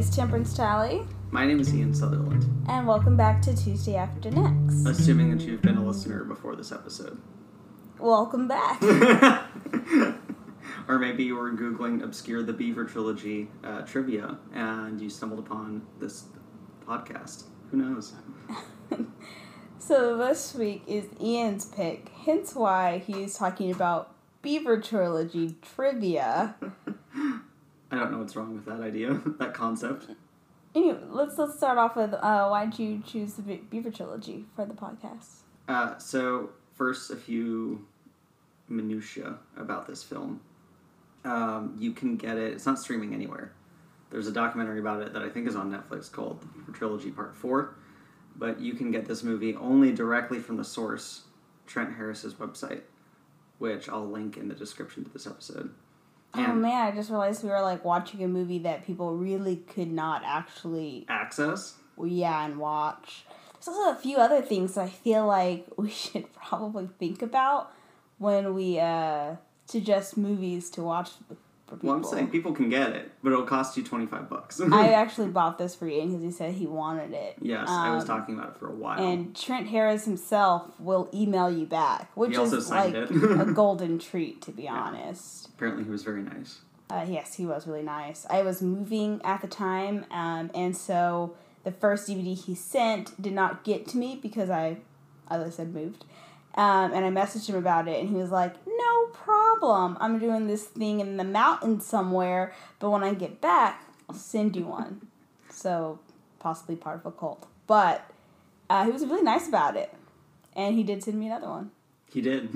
is Temperance Talley. My name is Ian Sutherland. And welcome back to Tuesday After Next. Assuming that you've been a listener before this episode. Welcome back. Or maybe you were Googling obscure The Beaver Trilogy trivia and you stumbled upon this podcast. Who knows? So this week is Ian's pick, hence why he's talking about Beaver Trilogy trivia. I don't know what's wrong with that idea, that concept. Anyway, let's start off with why'd you choose the Beaver Trilogy for the podcast? So first, a few minutiae about this film. You can get it. It's not streaming anywhere. There's a documentary about it that I think is on Netflix called The Beaver Trilogy Part 4. But you can get this movie only directly from the source, Trent Harris's website, which I'll link in the description to this episode. And oh man, I just realized we were like watching a movie that people really could not actually... access? Yeah, and watch. There's also a few other things that I feel like we should probably think about when we suggest movies to watch for people. Well, I'm saying people can get it, but it'll cost you $25. I actually bought this for Ian because he said he wanted it. Yes, I was talking about it for a while. And Trent Harris himself will email you back, which is like a golden treat, to be honest. Apparently he was very nice. Yes, he was really nice. I was moving at the time, and so the first DVD he sent did not get to me because I, as I said, moved. And I messaged him about it, and he was like, no problem. I'm doing this thing in the mountains somewhere, but when I get back, I'll send you one. So, possibly part of a cult. But he was really nice about it, and he did send me another one. He did.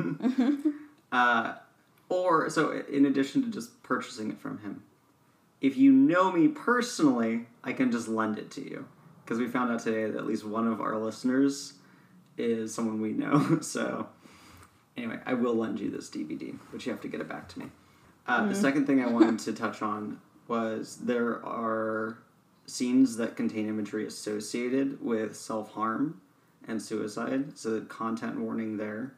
So in addition to just purchasing it from him, if you know me personally, I can just lend it to you. Because we found out today that at least one of our listeners is someone we know. So anyway, I will lend you this DVD, but you have to get it back to me. The second thing I wanted to touch on was there are scenes that contain imagery associated with self-harm and suicide. So content warning there.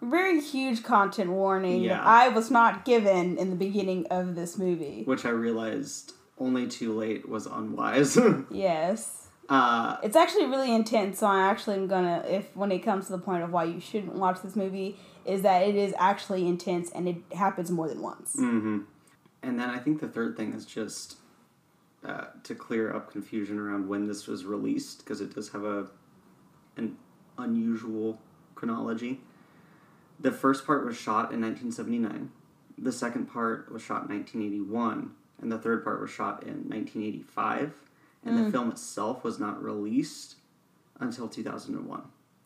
Very huge content warning that I was not given in the beginning of this movie. Which I realized only too late was unwise. Yes. It's actually really intense, so I actually am gonna, when it comes to the point of why you shouldn't watch this movie, is that it is actually intense and it happens more than once. Mm-hmm. And then I think the third thing is just to clear up confusion around when this was released, because it does have an unusual chronology. The first part was shot in 1979, the second part was shot in 1981, and the third part was shot in 1985. And the film itself was not released until 2001.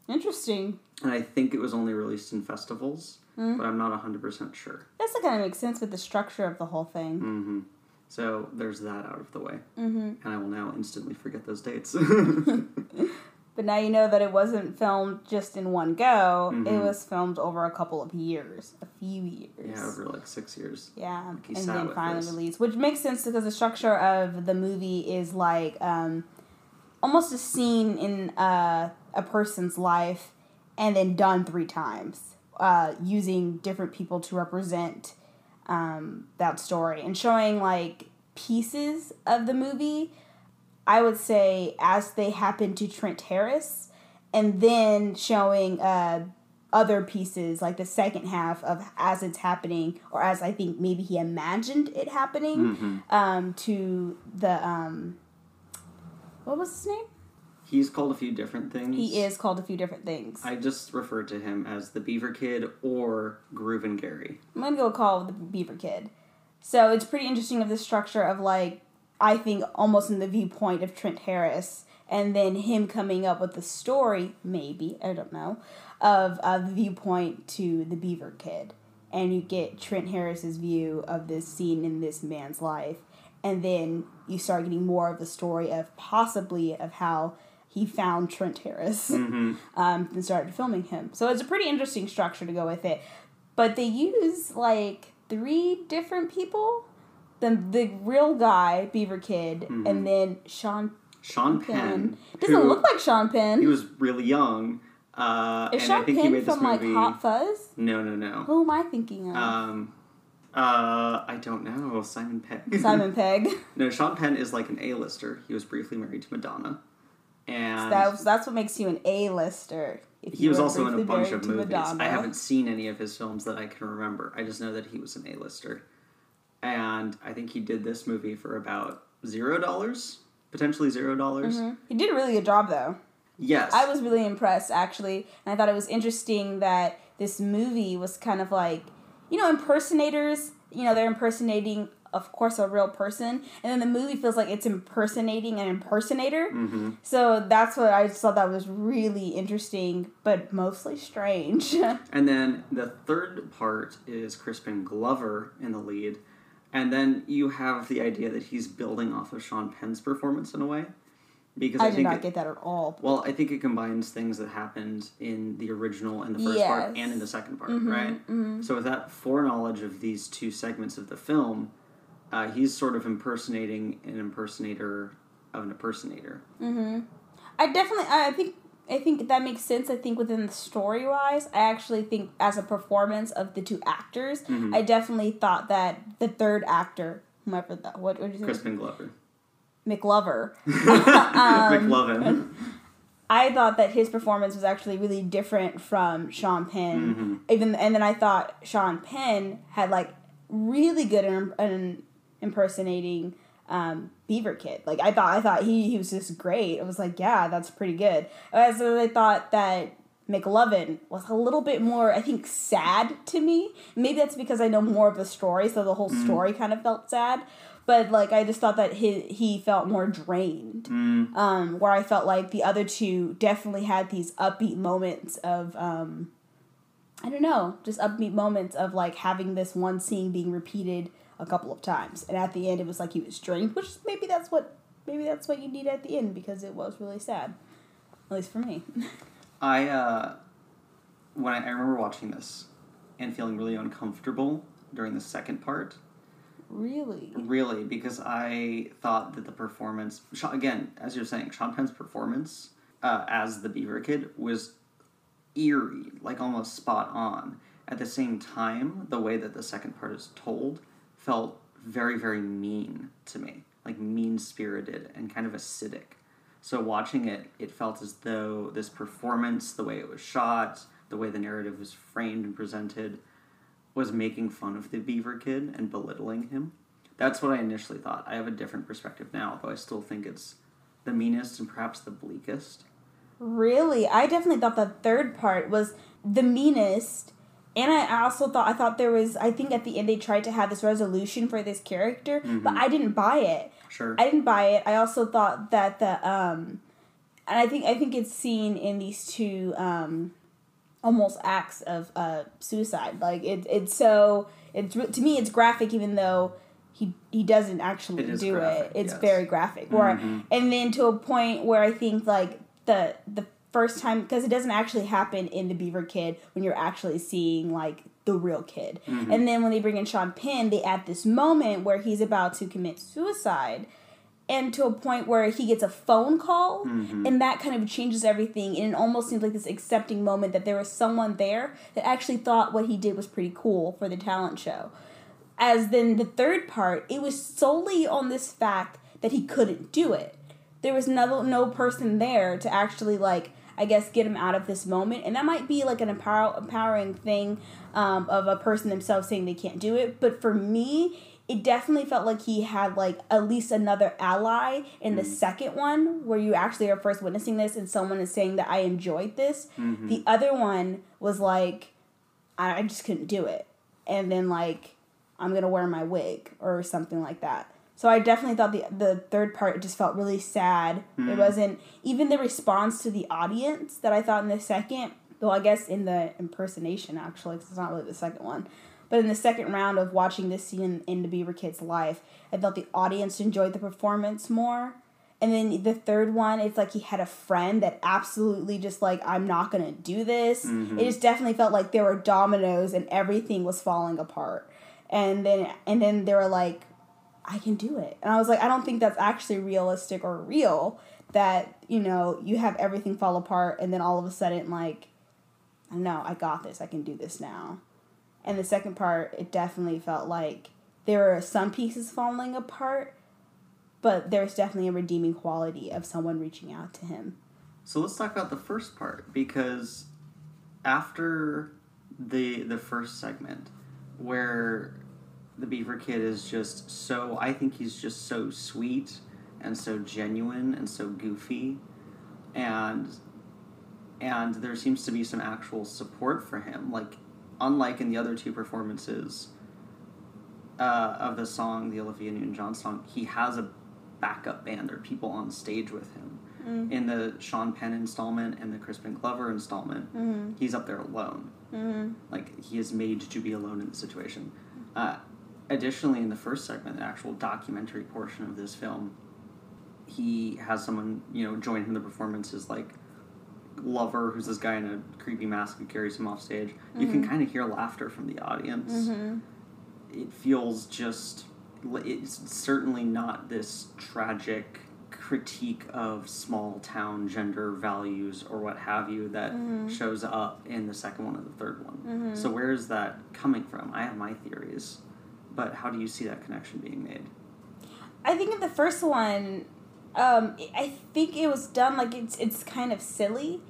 Interesting. And I think it was only released in festivals, but I'm not 100% sure. That's what kind of makes sense with the structure of the whole thing. Mm-hmm. So there's that out of the way. Mm-hmm. And I will now instantly forget those dates. But now you know that it wasn't filmed just in one go. Mm-hmm. It was filmed over a few years. Yeah, over 6 years. Yeah, and then finally released. Which makes sense because the structure of the movie is almost a scene in a person's life and then done 3 times using different people to represent that story and showing pieces of the movie, I would say, as they happened to Trent Harris, and then showing other pieces, the second half of as it's happening, or as I think maybe he imagined it happening, to the, what was his name? He's called a few different things. He is called a few different things. I just referred to him as the Beaver Kid or Groovin' Gary. I'm going to go call the Beaver Kid. So it's pretty interesting of the structure of, I think almost in the viewpoint of Trent Harris, and then him coming up with the story, maybe, I don't know, of the viewpoint to the Beaver Kid. And you get Trent Harris's view of this scene in this man's life. And then you start getting more of the story of how he found Trent Harris and started filming him. So it's a pretty interesting structure to go with it. But they use 3 different people. The real guy, Beaver Kid, and then Sean Penn. Doesn't look like Sean Penn. He was really young. Is Sean Penn from Hot Fuzz? No. Who am I thinking of? I don't know. Simon Pegg. Simon Pegg. No, Sean Penn is like an A-lister. He was briefly married to Madonna. And so that's what makes you an A-lister. He was also in a bunch of movies. Madonna. I haven't seen any of his films that I can remember. I just know that he was an A-lister. And I think he did this movie for about $0, potentially $0. Mm-hmm. He did really good job, though. Yes. I was really impressed, actually. And I thought it was interesting that this movie was kind of like, you know, impersonators, you know, they're impersonating, of course, a real person. And then the movie feels like it's impersonating an impersonator. Mm-hmm. So that's what I just thought that was really interesting, but mostly strange. And then the third part is Crispin Glover in the lead. And then you have the idea that he's building off of Sean Penn's performance in a way. Because I did not get that at all. Well, I think it combines things that happened in the original and the first part and in the second part, right? Mm-hmm. So with that foreknowledge of these two segments of the film, he's sort of impersonating an impersonator of an impersonator. Mm-hmm. I think that makes sense. I think within the story-wise, I actually think as a performance of the two actors, mm-hmm. I definitely thought that the third actor, whomever that, what did you say? Crispin Glover. McLover. McLovin. I thought that his performance was actually really different from Sean Penn. Mm-hmm. And then I thought Sean Penn had like really good impersonating Beaver Kid. Like I thought he was just great. I was like, yeah, that's pretty good. So I thought that McLovin was a little bit more, I think, sad to me. Maybe that's because I know more of the story, so the whole story kind of felt sad. But, like, I just thought that he felt more drained, where I felt like the other two definitely had these upbeat moments of, like, having this one scene being repeated a couple of times. And at the end, it was like he was drained, which maybe that's what you need at the end, because it was really sad, at least for me. I remember watching this and feeling really uncomfortable during the second part. Really? Really, because I thought that the performance... Again, as you're saying, Sean Penn's performance as the Beaver Kid was eerie, like almost spot on. At the same time, the way that the second part is told felt very, very mean to me. Like mean-spirited and kind of acidic. So watching it, it felt as though this performance, the way it was shot, the way the narrative was framed and presented... was making fun of the Beaver Kid and belittling him. That's what I initially thought. I have a different perspective now, though I still think it's the meanest and perhaps the bleakest. Really? I definitely thought the third part was the meanest, and I also thought, I think at the end they tried to have this resolution for this character, but I didn't buy it. Sure. I didn't buy it. I also thought that and I think it's seen in these two, almost acts of suicide. Like to me it's graphic, even though he doesn't actually do graphic, it. It's very graphic. Mm-hmm. And then to a point where I think like the first time, because it doesn't actually happen in the Beaver Kid when you're actually seeing like the real kid. Mm-hmm. And then when they bring in Sean Penn, they add this moment where he's about to commit suicide. And to a point where he gets a phone call, and that kind of changes everything. And it almost seems like this accepting moment that there was someone there that actually thought what he did was pretty cool for the talent show. As then the third part, it was solely on this fact that he couldn't do it. There was no person there to actually, like, I guess, get him out of this moment. And that might be like an empowering thing of a person themselves saying they can't do it. But for me... it definitely felt like he had, like, at least another ally in the second one, where you actually are first witnessing this and someone is saying that I enjoyed this. Mm-hmm. The other one was like, I just couldn't do it. And then, like, I'm going to wear my wig or something like that. So I definitely thought the third part just felt really sad. Mm-hmm. It wasn't even the response to the audience that I thought in the second. Well, I guess in the impersonation, actually, because it's not really the second one. But in the second round of watching this scene in the Beaver Kid's life, I felt the audience enjoyed the performance more. And then the third one, it's like he had a friend that absolutely just like, I'm not going to do this. Mm-hmm. It just definitely felt like there were dominoes and everything was falling apart. And then they were like, I can do it. And I was like, I don't think that's actually realistic or real that, you know, you have everything fall apart. And then all of a sudden, like, I don't know, I got this. I can do this now. And the second part, it definitely felt like there were some pieces falling apart, but there was definitely a redeeming quality of someone reaching out to him. So let's talk about the first part, because after the first segment where the Beaver Kid is just so, I think he's just so sweet and so genuine and so goofy, and there seems to be some actual support for him, like unlike in the other two performances of the song, the Olivia Newton-John song, he has a backup band. There are people on stage with him. Mm-hmm. In the Sean Penn installment and the Crispin Glover installment, mm-hmm. he's up there alone. Mm-hmm. Like, he is made to be alone in the situation. Additionally, in the first segment, the actual documentary portion of this film, he has someone, join him in the performance as, like, Lover, who's this guy in a creepy mask who carries him off stage. Mm-hmm. You can kind of hear laughter from the audience. Mm-hmm. It feels just... It's certainly not this tragic critique of small-town gender values or what have you that mm-hmm. shows up in the second one and the third one. Mm-hmm. So where is that coming from? I have my theories, but how do you see that connection being made? I think in the first one, I think it was done like it's kind of silly,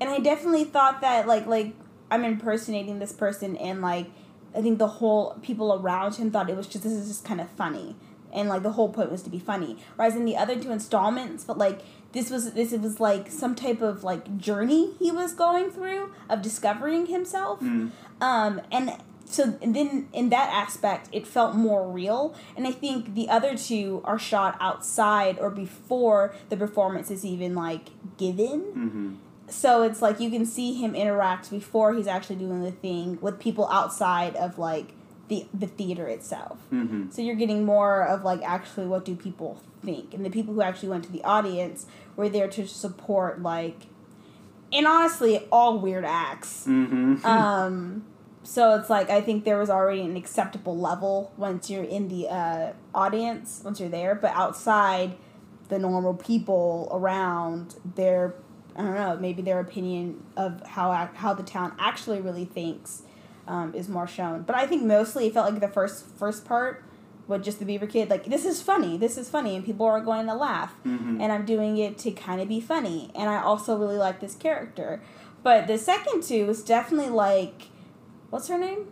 and I definitely thought that like I'm impersonating this person, and like I think the whole people around him thought it was just, this is just kind of funny, and like the whole point was to be funny. Whereas in the other two installments, but like this was like some type of like journey he was going through of discovering himself, and. So then in that aspect, it felt more real. And I think the other two are shot outside or before the performance is even, like, given. Mm-hmm. So it's like you can see him interact before he's actually doing the thing with people outside of, like, the theater itself. Mm-hmm. So you're getting more of, like, actually what do people think. And the people who actually went to the audience were there to support, like... And honestly, all weird acts. Mm-hmm. So it's like I think there was already an acceptable level once you're in the audience, once you're there. But outside, the normal people around, maybe their opinion of how the town actually really thinks is more shown. But I think mostly it felt like the first part with just the Beaver Kid, like, this is funny, and people are going to laugh. Mm-hmm. And I'm doing it to kind of be funny. And I also really like this character. But the second two was definitely like... What's her name?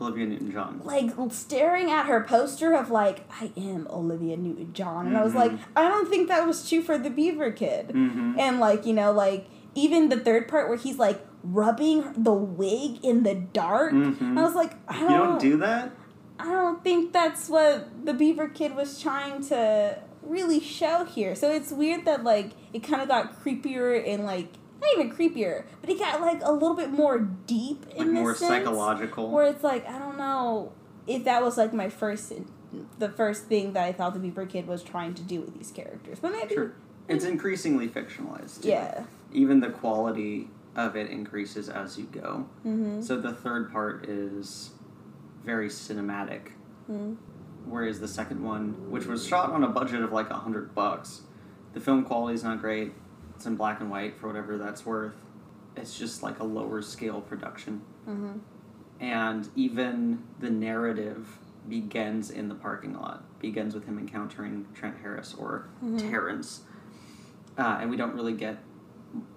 Olivia Newton-John. Like, staring at her poster of, like, I am Olivia Newton-John. And mm-hmm. I was like, I don't think that was true for the Beaver Kid. Mm-hmm. And, like, even the third part where he's, like, rubbing the wig in the dark. Mm-hmm. I was like, You don't do that? I don't think that's what the Beaver Kid was trying to really show here. So it's weird that, like, it kind of got creepier and, like, not even creepier, but it got, like, a little bit more deep in this more sense, psychological. Where it's like, I don't know if that was, like, the first thing that I thought the Beaver Kid was trying to do with these characters. But maybe... Sure. It's increasingly fictionalized, too. Yeah. Even the quality of it increases as you go. Mm-hmm. So the third part is very cinematic. Mm-hmm. Whereas the second one, which was shot on a budget of, like, $100, the film quality is not great. In black and white for whatever that's worth. It's just like a lower scale production. Mm-hmm. And even the narrative begins in the parking lot, begins with him encountering Trent Harris or mm-hmm. Terrence. And we don't really get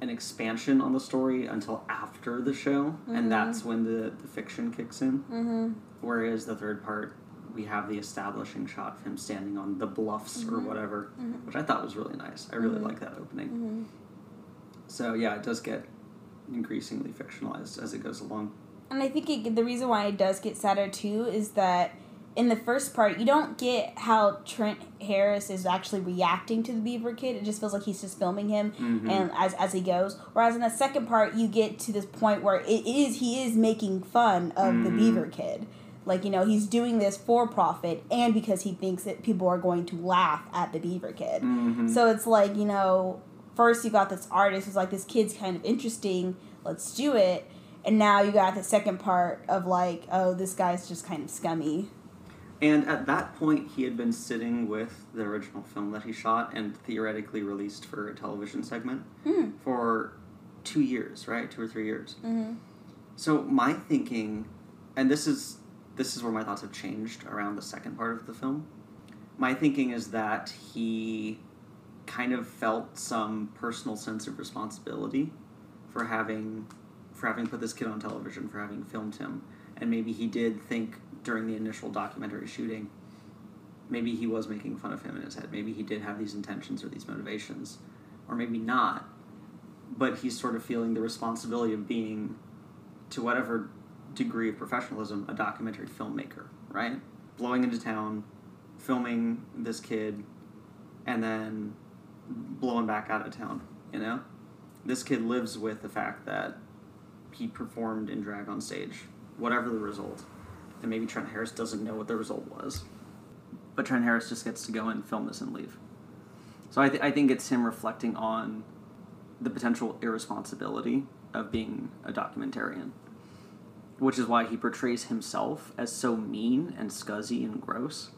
an expansion on the story until after the show, mm-hmm. and that's when the fiction kicks in. Mm-hmm. Whereas the third part, we have the establishing shot of him standing on the bluffs mm-hmm. or whatever, mm-hmm. which I thought was really nice. I really mm-hmm. like that opening. Mm-hmm. So, yeah, it does get increasingly fictionalized as it goes along. And I think the reason why it does get sadder, too, is that in the first part, you don't get how Trent Harris is actually reacting to the Beaver Kid. It just feels like he's just filming him mm-hmm. and as he goes. Whereas in the second part, you get to this point where he is making fun of mm-hmm. the Beaver Kid. Like, he's doing this for profit and because he thinks that people are going to laugh at the Beaver Kid. Mm-hmm. So it's like, first you got this artist who's like, this kid's kind of interesting, let's do it. And now you got the second part of like, oh, this guy's just kind of scummy. And at that point, he had been sitting with the original film that he shot and theoretically released for a television segment for 2 years, right? 2 or 3 years. Mm-hmm. So my thinking and this is where my thoughts have changed around the second part of the film. My thinking is that he kind of felt some personal sense of responsibility for having put this kid on television, for having filmed him. And maybe he did think during the initial documentary shooting, maybe he was making fun of him in his head. Maybe he did have these intentions or these motivations, or maybe not. But he's sort of feeling the responsibility of being, to whatever degree of professionalism, a documentary filmmaker, right? Blowing into town, filming this kid, and then blowing back out of town, you know? This kid lives with the fact that he performed in drag on stage, whatever the result. And maybe Trent Harris doesn't know what the result was. But Trent Harris just gets to go and film this and leave. So I think it's him reflecting on the potential irresponsibility of being a documentarian, which is why he portrays himself as so mean and scuzzy and gross.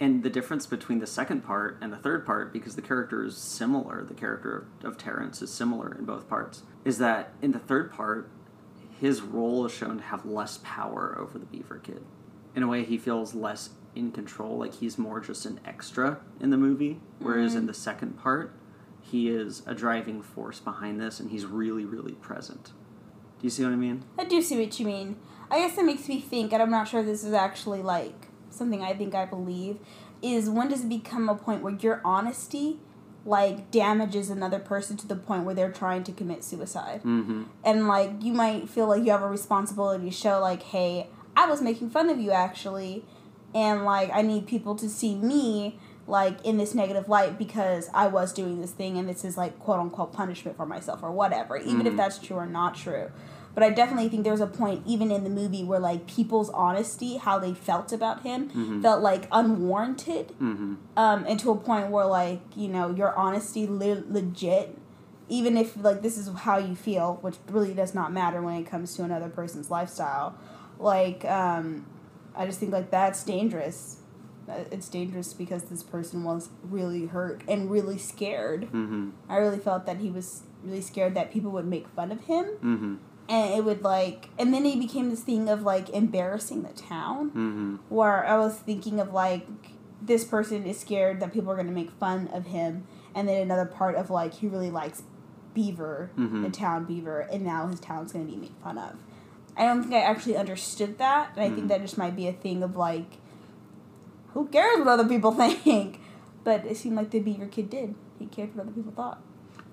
And the difference between the second part and the third part, because the character is similar, the character of Terrence is similar in both parts, is that in the third part, his role is shown to have less power over the Beaver kid. In a way, he feels less in control, like he's more just an extra in the movie, whereas in the second part, he is a driving force behind this, and he's really, really present. Do you see what I mean? I do see what you mean. I guess it makes me think, and I'm not sure this is actually, like, something I think I believe, is when does it become a point where your honesty, like, damages another person to the point where they're trying to commit suicide. Mm-hmm. And, like, you might feel like you have a responsibility to show, like, hey, I was making fun of you, actually, and, like, I need people to see me, like, in this negative light because I was doing this thing and this is, like, quote-unquote punishment for myself or whatever, even if that's true or not true. But I definitely think there's a point, even in the movie, where, like, people's honesty, how they felt about him, felt, like, unwarranted. And to a point where, like, you know, your honesty legit, even if, like, this is how you feel, which really does not matter when it comes to another person's lifestyle. Like, I just think, like, that's dangerous. It's dangerous because this person was really hurt and really scared. I really felt that he was really scared that people would make fun of him. And it would, like... And then it became this thing of, like, embarrassing the town. Where I was thinking of, like, this person is scared that people are going to make fun of him. And then another part of, like, he really likes Beaver, the town Beaver. And now his town's going to be made fun of. I don't think I actually understood that. And I think that just might be a thing of, like, who cares what other people think? But it seemed like the Beaver kid did. He cared what other people thought.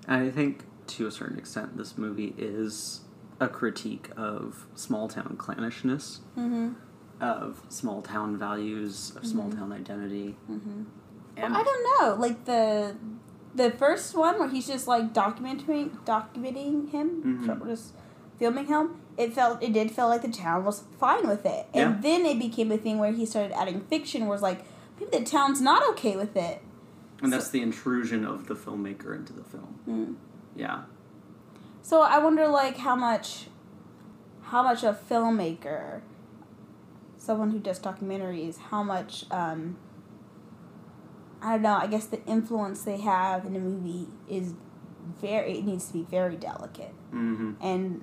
And I think, to a certain extent, this movie is a critique of small-town clannishness, of small-town values, of small-town identity. And well, I don't know. Like, the first one where he's just, like, documenting him, just filming him, it did feel like the town was fine with it. And then it became a thing where he started adding fiction where it's like, maybe the town's not okay with it. And so, that's the intrusion of the filmmaker into the film. Yeah. So I wonder, like, how much a filmmaker, someone who does documentaries, how much, I don't know, I guess the influence they have in a movie is it needs to be very delicate. And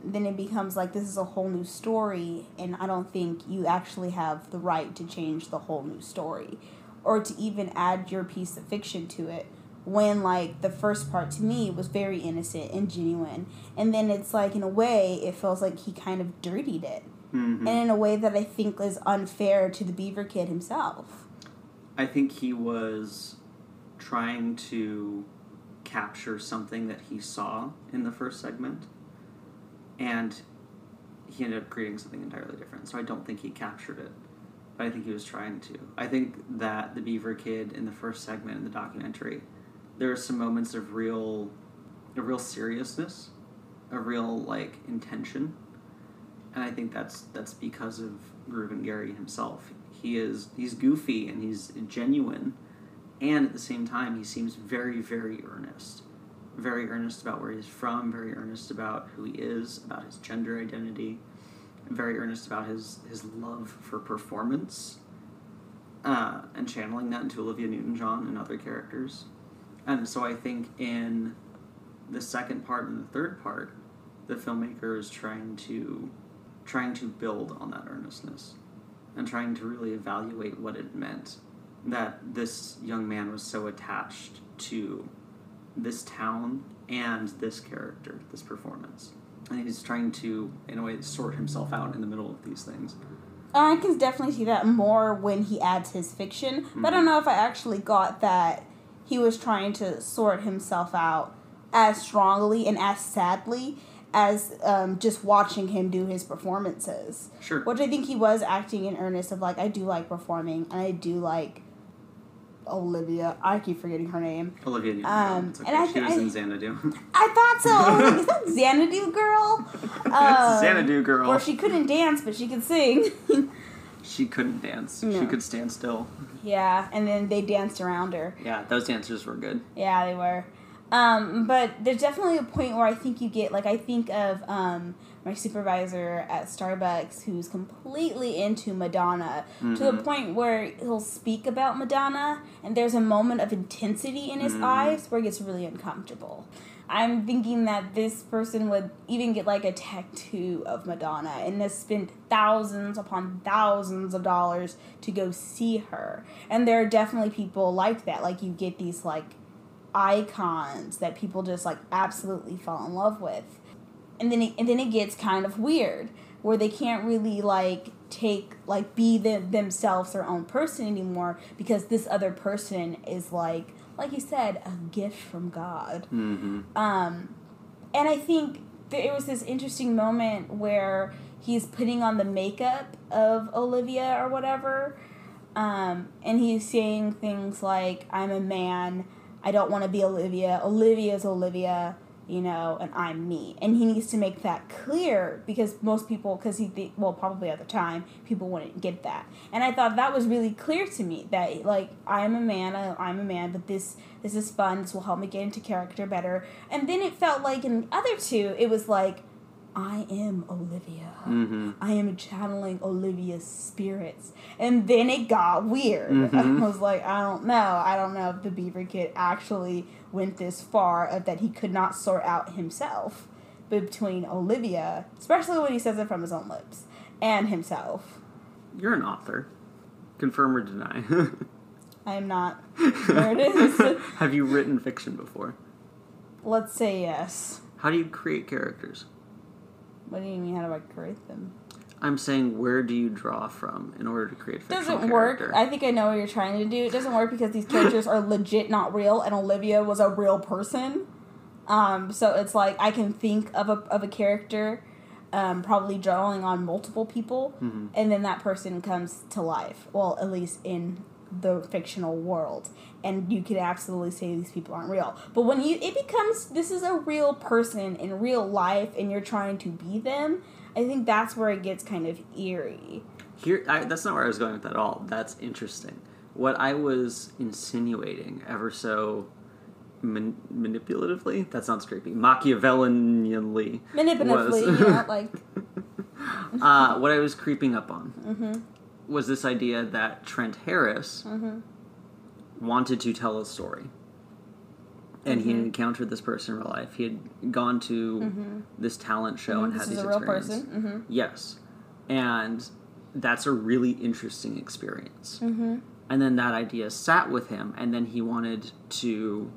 then it becomes, like, this is a whole new story, and I don't think you actually have the right to change the whole new story, or to even add your piece of fiction to it. When, like, the first part, to me, was very innocent and genuine. And then it's, like, in a way, it feels like he kind of dirtied it. And in a way that I think is unfair to the Beaver kid himself. I think he was trying to capture something that he saw in the first segment. And he ended up creating something entirely different. So I don't think he captured it. But I think he was trying to. I think that the Beaver kid in the first segment in the documentary, there are some moments of real seriousness, a real, like, intention. And I think that's because of Reuben Gary himself. He's goofy and he's genuine, and at the same time he seems very, very earnest. Very earnest about where he's from, very earnest about who he is, about his gender identity, very earnest about his love for performance, and channeling that into Olivia Newton-John and other characters. And so I think in the second part and the third part, the filmmaker is trying to trying to build on that earnestness and trying to really evaluate what it meant that this young man was so attached to this town and this character, this performance. And he's trying to, in a way, sort himself out in the middle of these things. I can definitely see that more when he adds his fiction. Mm-hmm. But I don't know if I actually got that he was trying to sort himself out as strongly and as sadly as just watching him do his performances. Sure. Which I think he was acting in earnest of, like, I do like performing, and I do like Olivia. I keep forgetting her name. Olivia Newton-John. Okay. And she was in Xanadu. I thought so. I was like, is that Xanadu Girl? That's Xanadu Girl. Or she couldn't dance, but she could sing. She couldn't dance. No. She could stand still. Yeah, and then they danced around her. Yeah, those dancers were good. Yeah, they were. But there's definitely a point where I think you get, like, I think of my supervisor at Starbucks who's completely into Madonna, mm-hmm. to the point where he'll speak about Madonna, and there's a moment of intensity in his mm-hmm. eyes where it gets really uncomfortable. I'm thinking that this person would even get, like, a tattoo of Madonna and has spent thousands upon thousands of dollars to go see her. And there are definitely people like that. Like, you get these, like, icons that people just, like, absolutely fall in love with. And then it gets kind of weird where they can't really, like, take, like, be themselves their own person anymore because this other person is, like you said, a gift from God. Mm-hmm. And I think it was this interesting moment where he's putting on the makeup of Olivia or whatever, and he's saying things like, I'm a man, I don't want to be Olivia, Olivia's Olivia, you know, and I'm me. And he needs to make that clear because most people, probably at the time, people wouldn't get that. And I thought that was really clear to me that, like, I'm a man, but this is fun. This will help me get into character better. And then it felt like in the other two, it was like, I am Olivia. Mm-hmm. I am channeling Olivia's spirits. And then it got weird. Mm-hmm. I was like, I don't know if the Beaver Kid actually went this far of that he could not sort out himself between Olivia, especially when he says it from his own lips, and himself. You're an author. Confirm or deny? I am not. There it is. Have you written fiction before? Let's say yes. How do you create characters? What do you mean, how do I create them? I'm saying, where do you draw from in order to create fictional doesn't work. Character? I think I know what you're trying to do. It doesn't work because these characters are legit not real, and Olivia was a real person. So it's like, I can think of a character, probably drawing on multiple people, mm-hmm. and then that person comes to life. Well, at least in the fictional world, and you could absolutely say these people aren't real. But when it becomes, this is a real person in real life and you're trying to be them, I think that's where it gets kind of eerie. That's not where I was going with that at all. That's interesting. What I was insinuating ever so manipulatively, that sounds creepy, Machiavellianly. Manipulatively, was, you know, like... what I was creeping up on. Mm-hmm. was this idea that Trent Harris mm-hmm. wanted to tell a story. And mm-hmm. he had encountered this person in real life. He had gone to mm-hmm. this talent show mm-hmm. and had these experiences. This is a real person? Mm-hmm. Yes. And that's a really interesting experience. Mm-hmm. And then that idea sat with him, and then he wanted to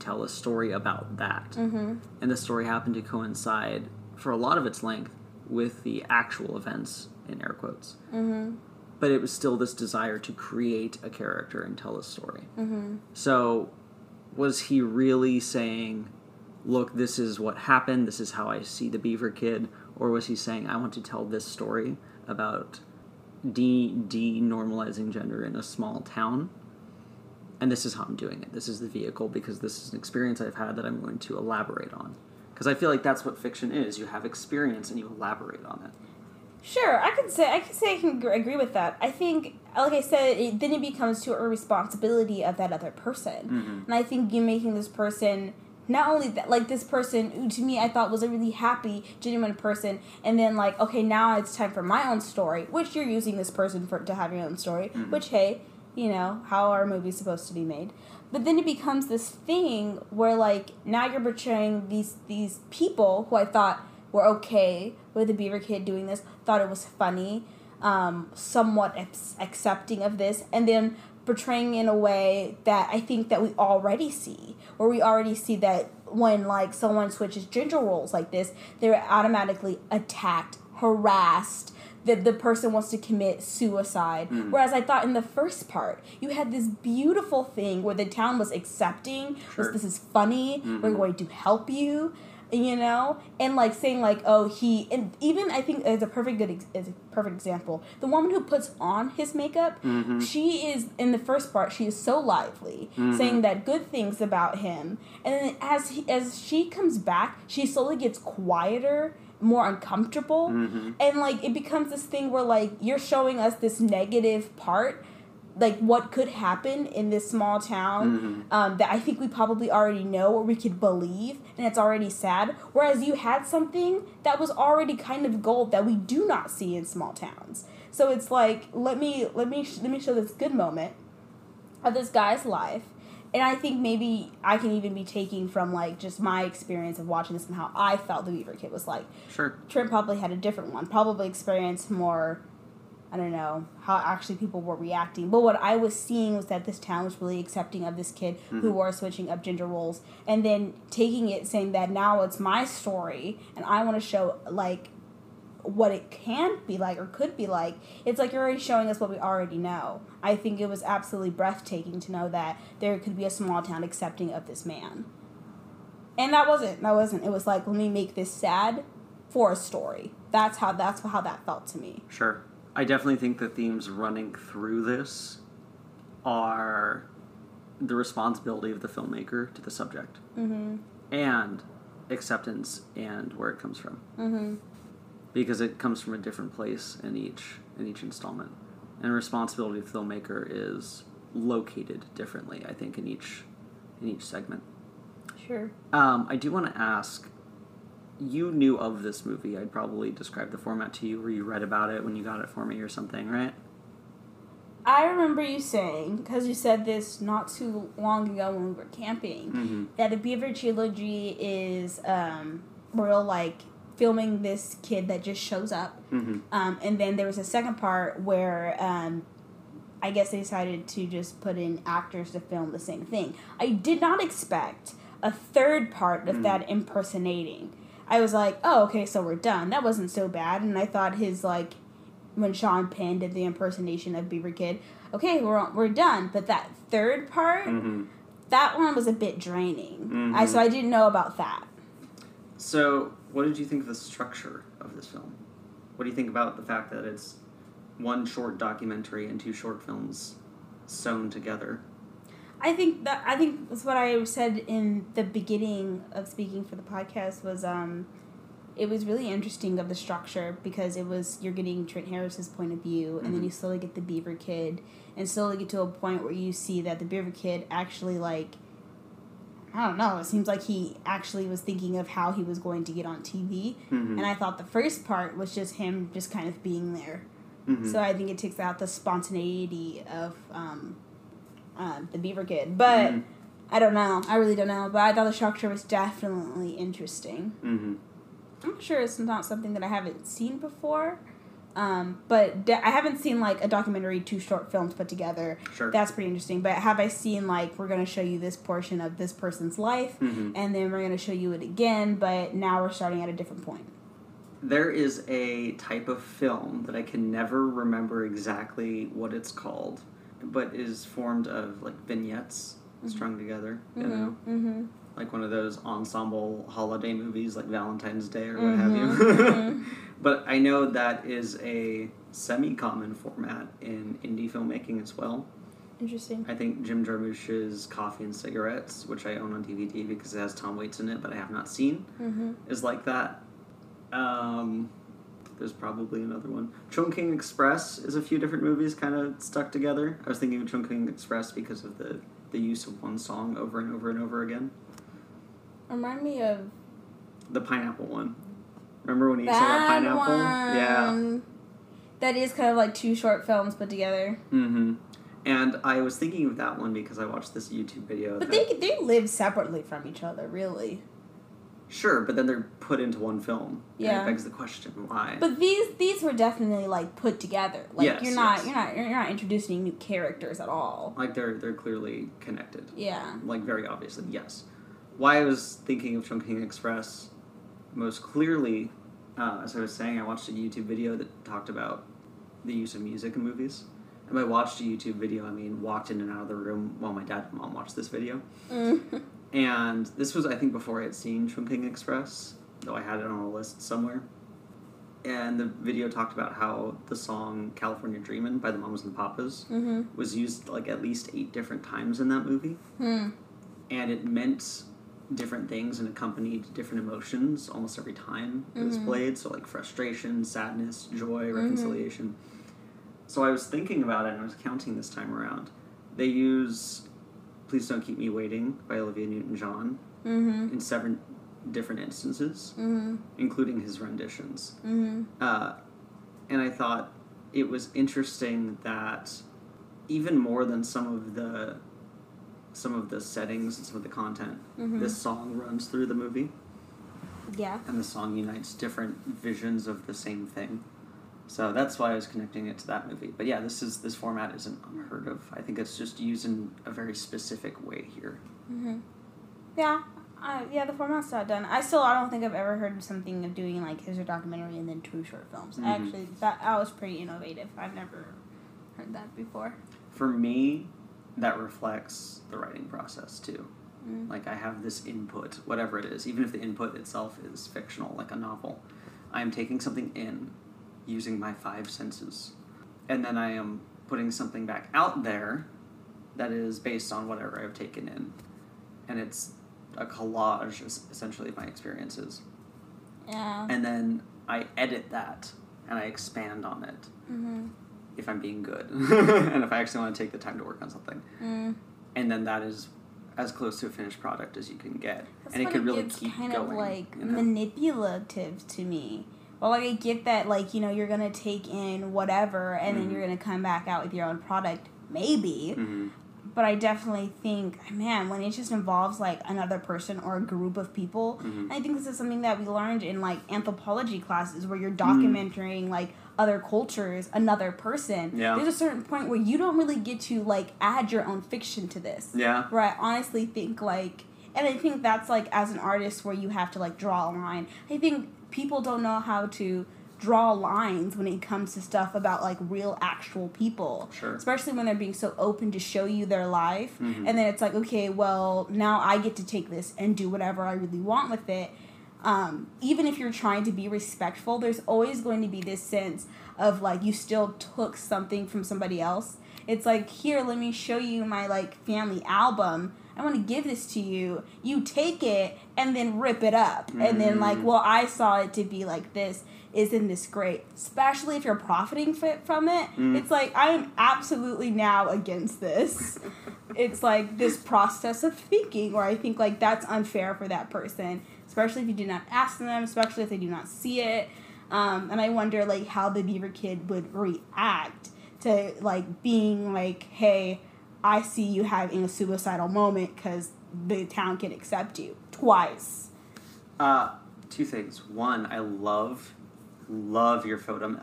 tell a story about that. Mm-hmm. And the story happened to coincide, for a lot of its length, with the actual events, in air quotes. Mm-hmm. But it was still this desire to create a character and tell a story. Mm-hmm. So was he really saying, look, this is what happened, this is how I see the Beaver Kid? Or was he saying, I want to tell this story about denormalizing gender in a small town, and this is how I'm doing it. This is the vehicle because this is an experience I've had that I'm going to elaborate on. Because I feel like that's what fiction is. You have experience and you elaborate on it. Sure, I can agree with that. I think, like I said, then it becomes to a responsibility of that other person. Mm-hmm. And I think you making this person, not only that, like this person, who to me I thought was a really happy, genuine person, and then like, okay, now it's time for my own story, which you're using this person to have your own story, mm-hmm. which, hey, you know, how are movies supposed to be made? But then it becomes this thing where, like, now you're portraying these people who I thought were okay with the Beaver Kid doing this, thought it was funny, somewhat accepting of this, and then portraying in a way that I think that we already see, where we already see that when, like, someone switches gender roles like this, they're automatically attacked, harassed, that the person wants to commit suicide. Mm. Whereas I thought in the first part, you had this beautiful thing where the town was accepting, sure, this is funny, mm-hmm, we're going to help you, you know? And, like, saying, like, oh, he... And even, I think, is a perfect example. The woman who puts on his makeup, mm-hmm, she is, in the first part, she is so lively, mm-hmm, saying that good things about him. And then as she comes back, she slowly gets quieter, more uncomfortable, mm-hmm, and, like, it becomes this thing where, like, you're showing us this negative part, like, what could happen in this small town, mm-hmm, that I think we probably already know or we could believe, and it's already sad, whereas you had something that was already kind of gold that we do not see in small towns. So it's like, let me show this good moment of this guy's life. And I think maybe I can even be taking from, like, just my experience of watching this and how I felt the Beaver Kid was like. Sure. Trent probably had a different one. Probably experienced more, I don't know, how actually people were reacting. But what I was seeing was that this town was really accepting of this kid, mm-hmm, who were switching up gender roles. And then taking it, saying that now it's my story and I want to show, like, what it can be like or could be like. It's like you're already showing us what we already know. I think it was absolutely breathtaking to know that there could be a small town accepting of this man. And that wasn't. It was like, let me make this sad for a story. That's how that felt to me. Sure. I definitely think the themes running through this are the responsibility of the filmmaker to the subject. Mm-hmm. And acceptance and where it comes from. Mm-hmm. Because it comes from a different place in each installment. And responsibility of the filmmaker is located differently, I think, in each segment. Sure. I do want to ask, you knew of this movie. I'd probably describe the format to you, or you read about it when you got it for me or something, right? I remember you saying, because you said this not too long ago when we were camping, mm-hmm, that the Beaver Trilogy is real, like, filming this kid that just shows up, mm-hmm, and then there was a second part where I guess they decided to just put in actors to film the same thing. I did not expect a third part of, mm-hmm, that impersonating. I was like, oh, okay, so we're done. That wasn't so bad. And I thought his, like, when Sean Penn did the impersonation of Beaver Kid, okay, we're done. But that third part, mm-hmm, that one was a bit draining. Mm-hmm. So I didn't know about that. So, what did you think of the structure of this film? What do you think about the fact that it's one short documentary and two short films sewn together? I think that's what I said in the beginning of speaking for the podcast was it was really interesting of the structure because it was, you're getting Trent Harris's point of view, and, mm-hmm, then you slowly get the Beaver Kid and slowly get to a point where you see that the Beaver Kid actually, like, I don't know, it seems like he actually was thinking of how he was going to get on TV. Mm-hmm. And I thought the first part was just him just kind of being there. Mm-hmm. So I think it takes out the spontaneity of the Beaver Kid. But, mm-hmm, I don't know. I really don't know. But I thought the structure was definitely interesting. Mm-hmm. I'm sure it's not something that I haven't seen before. But I haven't seen, like, a documentary, two short films put together. Sure. That's pretty interesting. But have I seen, like, we're going to show you this portion of this person's life, mm-hmm, and then we're going to show you it again, but now we're starting at a different point. There is a type of film that I can never remember exactly what it's called, but is formed of, like, vignettes, mm-hmm, strung together, you, mm-hmm, know? Mm-hmm. Like one of those ensemble holiday movies like Valentine's Day or what, mm-hmm, have you. Mm-hmm. But I know that is a semi-common format in indie filmmaking as well. Interesting. I think Jim Jarmusch's Coffee and Cigarettes, which I own on DVD because it has Tom Waits in it but I have not seen, mm-hmm, is like that. There's probably another one. Chungking Express is a few different movies kind of stuck together. I was thinking of Chungking Express because of the use of one song over and over and over again. Remind me of the pineapple one. Remember when he saw that pineapple? Yeah. That is kind of like two short films put together. Mm-hmm. And I was thinking of that one because I watched this YouTube video. But they live separately from each other, really. Sure, but then they're put into one film. Yeah. And it begs the question, why? But these were definitely, like, put together. Like, yes, you're not introducing new characters at all. Like, they're clearly connected. Yeah. Like, very obviously, yes. Why I was thinking of Chungking Express most clearly, as I was saying, I watched a YouTube video that talked about the use of music in movies. And by watched a YouTube video, I mean walked in and out of the room while my dad and mom watched this video. And this was, I think, before I had seen Chungking Express, though I had it on a list somewhere. And the video talked about how the song California Dreamin' by the Mamas and the Papas was used, like, at least 8 different times in that movie. And it meant different things and accompanied different emotions almost every time it was played. So, like, frustration, sadness, joy, reconciliation. So I was thinking about it, and I was counting this time around. They use Please Don't Keep Me Waiting by Olivia Newton-John in 7 different instances, including his renditions. And I thought it was interesting that even more than some of the settings and some of the content, this song runs through the movie. Yeah. And the song unites different visions of the same thing. So that's why I was connecting it to that movie. But yeah, this format isn't unheard of. I think it's just used in a very specific way here. Yeah. The format's not done. I don't think I've ever heard of something of doing, like, here's a documentary and then 2 short films. Actually, that was pretty innovative. I've never heard that before. For me, that reflects the writing process, too. Like, I have this input, whatever it is, even if the input itself is fictional, like a novel. I'm taking something in, using my 5 senses. And then I am putting something back out there that is based on whatever I've taken in. And it's a collage, essentially, of my experiences. Yeah. And then I edit that, and I expand on it. If I'm being good. And if I actually want to take the time to work on something. And then that is as close to a finished product as you can get. That's and it could really keep going. It's kind of, like, you know? Manipulative to me. Well, like, I get that, like, you know, you're going to take in whatever, and then you're going to come back out with your own product, maybe. But I definitely think, man, when it just involves, like, another person or a group of people, I think this is something that we learned in, like, anthropology classes where you're documenting, like, other cultures, another person. Yeah. There's a certain point where you don't really get to, like, add your own fiction to this. Yeah. Where I honestly think, like, and I think that's, like, as an artist where you have to, like, draw a line. I think people don't know how to draw lines when it comes to stuff about, like, real, actual people. Sure. Especially when they're being so open to show you their life. And then it's like, okay, well, now I get to take this and do whatever I really want with it. Even if you're trying to be respectful, there's always going to be this sense of, like, you still took something from somebody else. It's like, here, let me show you my, like, family album. I want to give this to you. You take it and then rip it up. And then, like, well, I saw it to be like this. Isn't this great? Especially if you're profiting from it. It's like, I am absolutely now against this. It's like this process of thinking where I think, like, that's unfair for that person. Especially if you do not ask them. Especially if they do not see it. And I wonder, like, how the Beaver Kid would react to, like, being like, hey, I see you having a suicidal moment because the town can accept you. Twice. 2 things. 1, I love your photo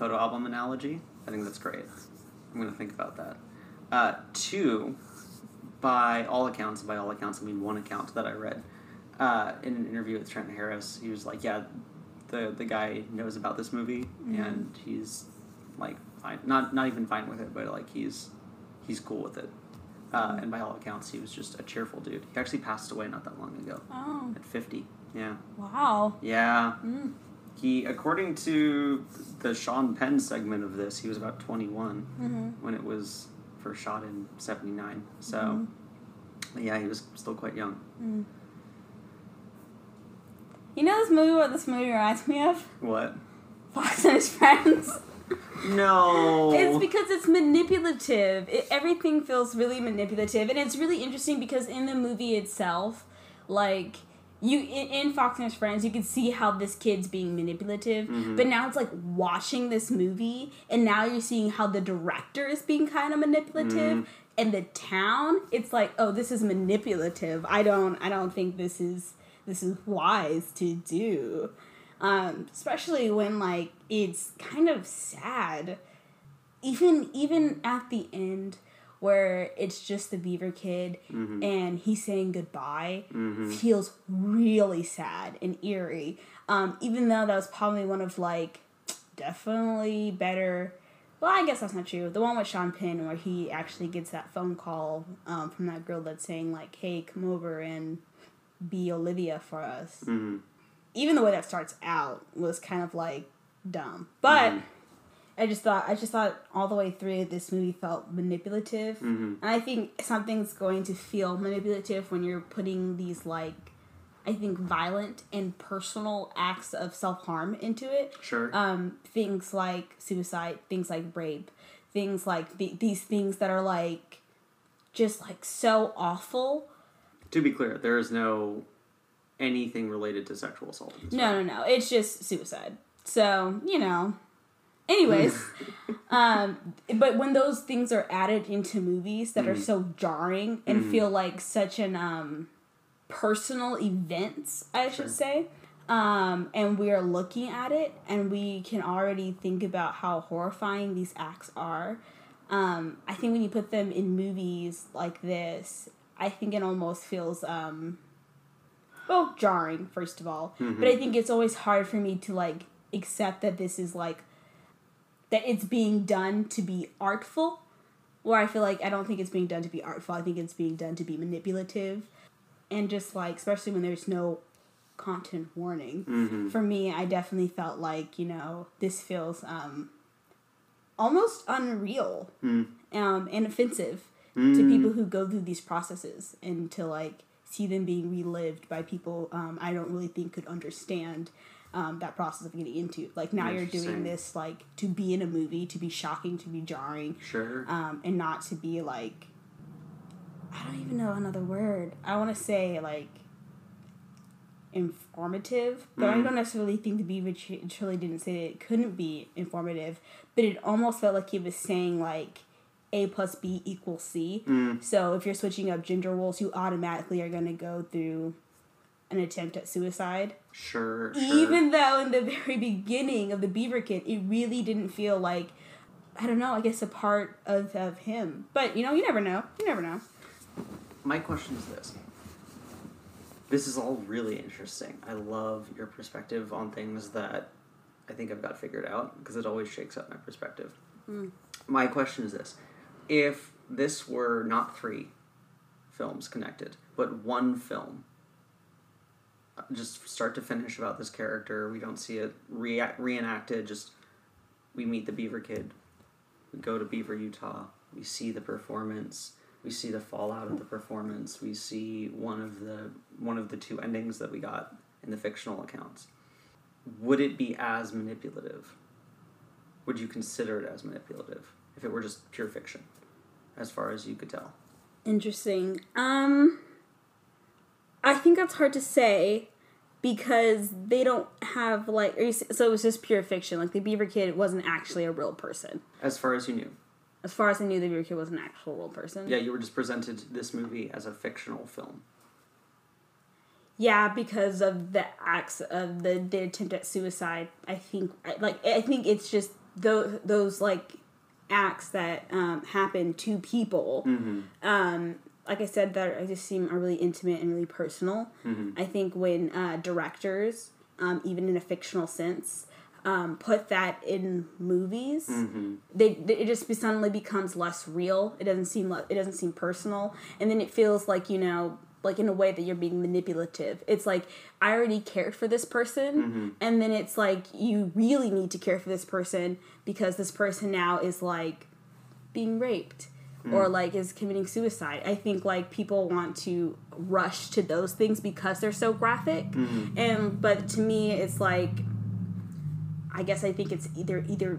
album analogy. I think that's great. I'm going to think about that. 2, by all accounts, I mean one account that I read, in an interview with Trent Harris, he was like, yeah, the guy knows about this movie, and he's, like, fine. Not even fine with it, but, like, He's cool with it. And by all accounts, he was just a cheerful dude. He actually passed away not that long ago. Oh. At 50. Yeah. Wow. Yeah. Mm. He, according to the Sean Penn segment of this, he was about 21 when it was first shot in 79. So, yeah, he was still quite young. Mm. You know what this movie reminds me of? What? Fox and His Friends. No. It's because it's manipulative. Everything feels really manipulative. And it's really interesting because in the movie itself, like, in Fox and His Friends, you can see how this kid's being manipulative. But now it's like watching this movie, and now you're seeing how the director is being kind of manipulative. And the town, it's like, oh, this is manipulative. I don't think this is this is wise to do. Especially when, like, it's kind of sad. Even at the end where it's just the beaver kid mm-hmm. and he's saying goodbye mm-hmm. feels really sad and eerie. Even though that was probably one of, like, definitely better... Well, I guess that's not true. The one with Sean Penn where he actually gets that phone call from that girl that's saying, like, hey, come over and be Olivia for us. Mm-hmm. Even the way that starts out was kind of, like, dumb. But mm-hmm. I just thought all the way through this movie felt manipulative. Mm-hmm. And I think something's going to feel manipulative when you're putting these, like, I think, violent and personal acts of self-harm into it. Sure. Things like suicide, things like rape, things like these things that are, like, just, like, so awful. To be clear, there is no anything related to sexual assault. No. It's just suicide. So, you know. Anyways. But when those things are added into movies that mm-hmm. are so jarring and mm-hmm. feel like such an... personal events, I should say. And we are looking at it, and we can already think about how horrifying these acts are. I think when you put them in movies like this, I think it almost feels, well, jarring, first of all. Mm-hmm. But I think it's always hard for me to, like, accept that this is, like, that it's being done to be artful, where I feel like I don't think it's being done to be artful. I think it's being done to be manipulative. And just, like, especially when there's no content warning. Mm-hmm. For me, I definitely felt like, you know, this feels almost unreal and offensive to people who go through these processes and to, like, see them being relived by people I don't really think could understand that process of getting into. Like, now you're doing this, like, to be in a movie, to be shocking, to be jarring. Sure. And not to be, like... I don't even know another word. I want to say, like, informative, but I don't necessarily think the Beaver Trilogy didn't say that it couldn't be informative, but it almost felt like he was saying, like, A plus B equals C. So if you're switching up gender roles, you automatically are going to go through an attempt at suicide. Sure. Even though in the very beginning of the Beaver Kid, it really didn't feel like, I don't know, I guess a part of him. But, you know, you never know. You never know. My question is this. This is all really interesting. I love your perspective on things that I think I've got figured out, because it always shakes up my perspective. My question is this. If this were not three films connected, but one film, just start to finish about this character, we don't see it reenacted, just we meet the Beaver Kid, we go to Beaver, Utah, we see the performance... We see the fallout of the performance. We see one of the two endings that we got in the fictional accounts. Would it be as manipulative? Would you consider it as manipulative if it were just pure fiction, as far as you could tell? Interesting. I think that's hard to say because they don't have, like... So it was just pure fiction. Like, the Beaver Kid wasn't actually a real person. As far as you knew. As far as I knew, the Beaver Kid was an actual real person. Yeah, you were just presented this movie as a fictional film. Yeah, because of the acts of the attempt at suicide, I think it's just those like acts that happen to people. Mm-hmm. Like I said, that I just seem are really intimate and really personal. Mm-hmm. I think when directors, even in a fictional sense. Put that in movies, mm-hmm. It just suddenly becomes less real. It doesn't seem personal, and then it feels like, you know, like in a way that you're being manipulative. It's like, I already cared for this person, mm-hmm. and then it's like you really need to care for this person because this person now is like being raped or like is committing suicide. I think like people want to rush to those things because they're so graphic, mm-hmm. but to me it's like. I guess I think it's either I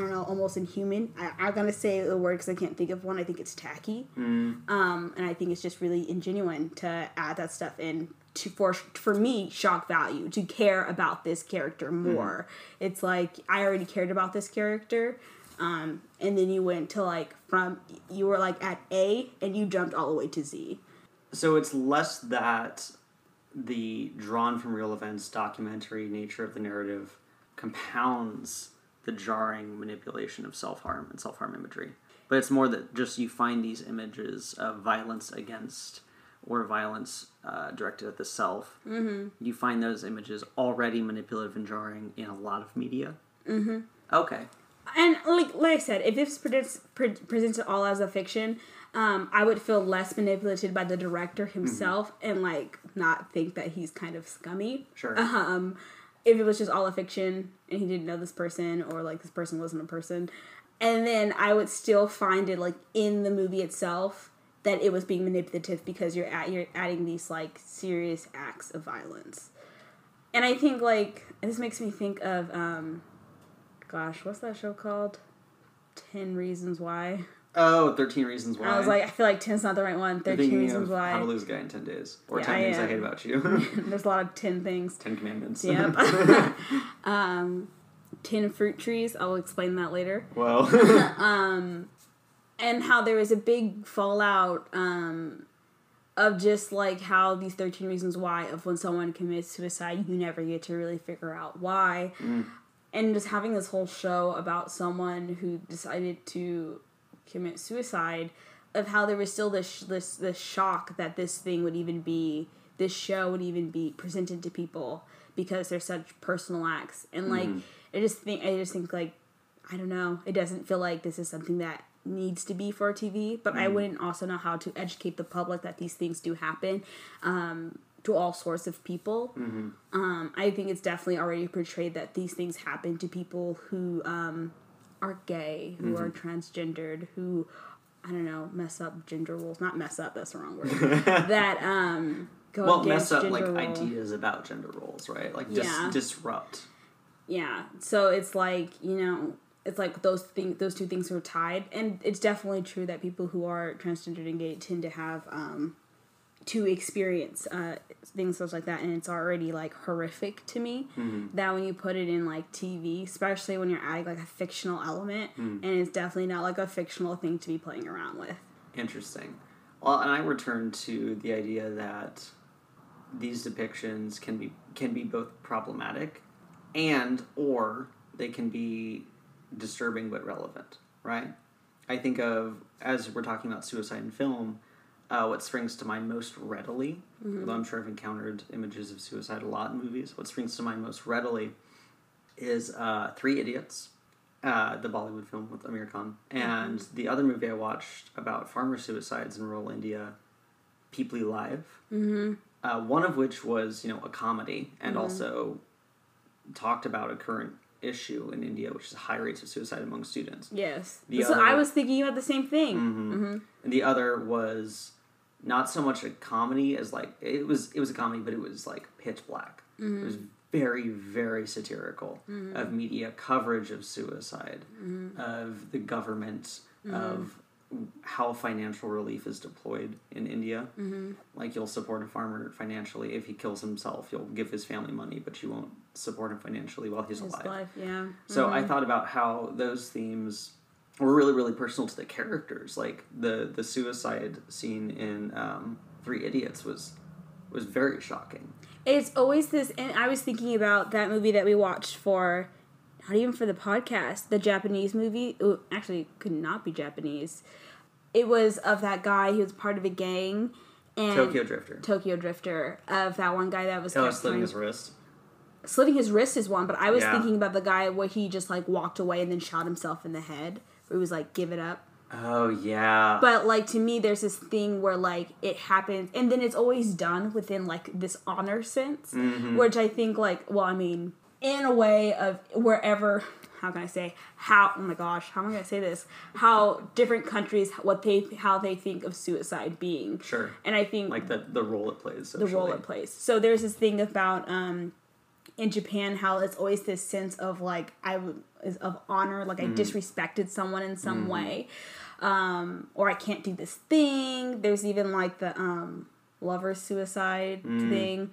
don't know, almost inhuman. I'm going to say the word because I can't think of one. I think it's tacky. And I think it's just really ingenuine to add that stuff in to, for me, shock value, to care about this character more. It's like, I already cared about this character. And then you went to like, you were like at A and you jumped all the way to Z. So it's less that the drawn from real events documentary nature of the narrative compounds the jarring manipulation of self-harm and self-harm imagery. But it's more that just you find these images of violence against or violence directed at the self. Mm-hmm. You find those images already manipulative and jarring in a lot of media. Mm-hmm. Okay. And like I said, if this presents it all as a fiction, I would feel less manipulated by the director himself, mm-hmm. and like not think that he's kind of scummy. Sure. If it was just all a fiction and he didn't know this person, or like this person wasn't a person, and then I would still find it like in the movie itself that it was being manipulative because you're adding these like serious acts of violence. And I think like this makes me think of gosh, what's that show called? 10 Reasons Why. Oh, 13 Reasons Why. I was like, I feel like 10's not the right one. 13 Reasons Why. How to Lose a Guy in 10 Days. Or 10 Things I Hate About You. There's a lot of 10 things. 10 Commandments. Yep. 10 Fruit Trees. I'll explain that later. Well. And how there was a big fallout of just like how these 13 Reasons Why of when someone commits suicide, you never get to really figure out why. Mm. And just having this whole show about someone who decided to commit suicide, of how there was still this shock that this show would even be presented to people because they're such personal acts. And like, I just think like, I don't know, it doesn't feel like this is something that needs to be for TV, but I wouldn't also know how to educate the public that these things do happen to all sorts of people. Mm-hmm. I think it's definitely already portrayed that these things happen to people who are gay, who are transgendered, who, I don't know, mess up gender roles. Not mess up, that's the wrong word. That go well, against gender roles. Well, mess up, like, ideas about gender roles, right? Like, disrupt. Yeah, so it's like, you know, it's like those two things are tied. And it's definitely true that people who are transgendered and gay tend to have, to experience things such like that, and it's already like horrific to me that when you put it in like TV, especially when you're adding like a fictional element, and it's definitely not like a fictional thing to be playing around with. Interesting. Well, and I return to the idea that these depictions can be both problematic and or they can be disturbing but relevant, right? I think of, as we're talking about suicide in film, what springs to mind most readily, although I'm sure I've encountered images of suicide a lot in movies, what springs to mind most readily is Three Idiots, the Bollywood film with Aamir Khan, and the other movie I watched about farmer suicides in rural India, Peepli Live, one of which was, you know, a comedy and also talked about a current issue in India, which is high rates of suicide among students. Yes. So I was thinking about the same thing. And the other was not so much a comedy as like it was a comedy, but it was like pitch black. It was very, very satirical of media coverage of suicide, of the government, of how financial relief is deployed in India. Like, you'll support a farmer financially if he kills himself. You'll give his family money, but you won't support him financially while he's alive. So I thought about how those themes were really, really personal to the characters. Like, the suicide scene in Three Idiots was very shocking. It's always this, and I was thinking about that movie that we watched for, not even for the podcast, the Japanese movie. It actually could not be Japanese. It was of that guy who was part of a gang. And Tokyo Drifter. Of that one guy that was slitting his wrist. Slitting his wrist is one, but I was thinking about the guy where he just like walked away and then shot himself in the head. Where he was like, give it up. Oh, yeah. But like, to me, there's this thing where like it happens, and then it's always done within like this honor sense, which I think like, well, I mean, in a way of wherever, how am I going to say this? How different countries, how they think of suicide being. Sure. And I think like the role it plays. Socially. The role it plays. So there's this thing about, in Japan, how it's always this sense of like, of honor, like I disrespected someone in some way, or I can't do this thing. There's even like the, lover suicide thing.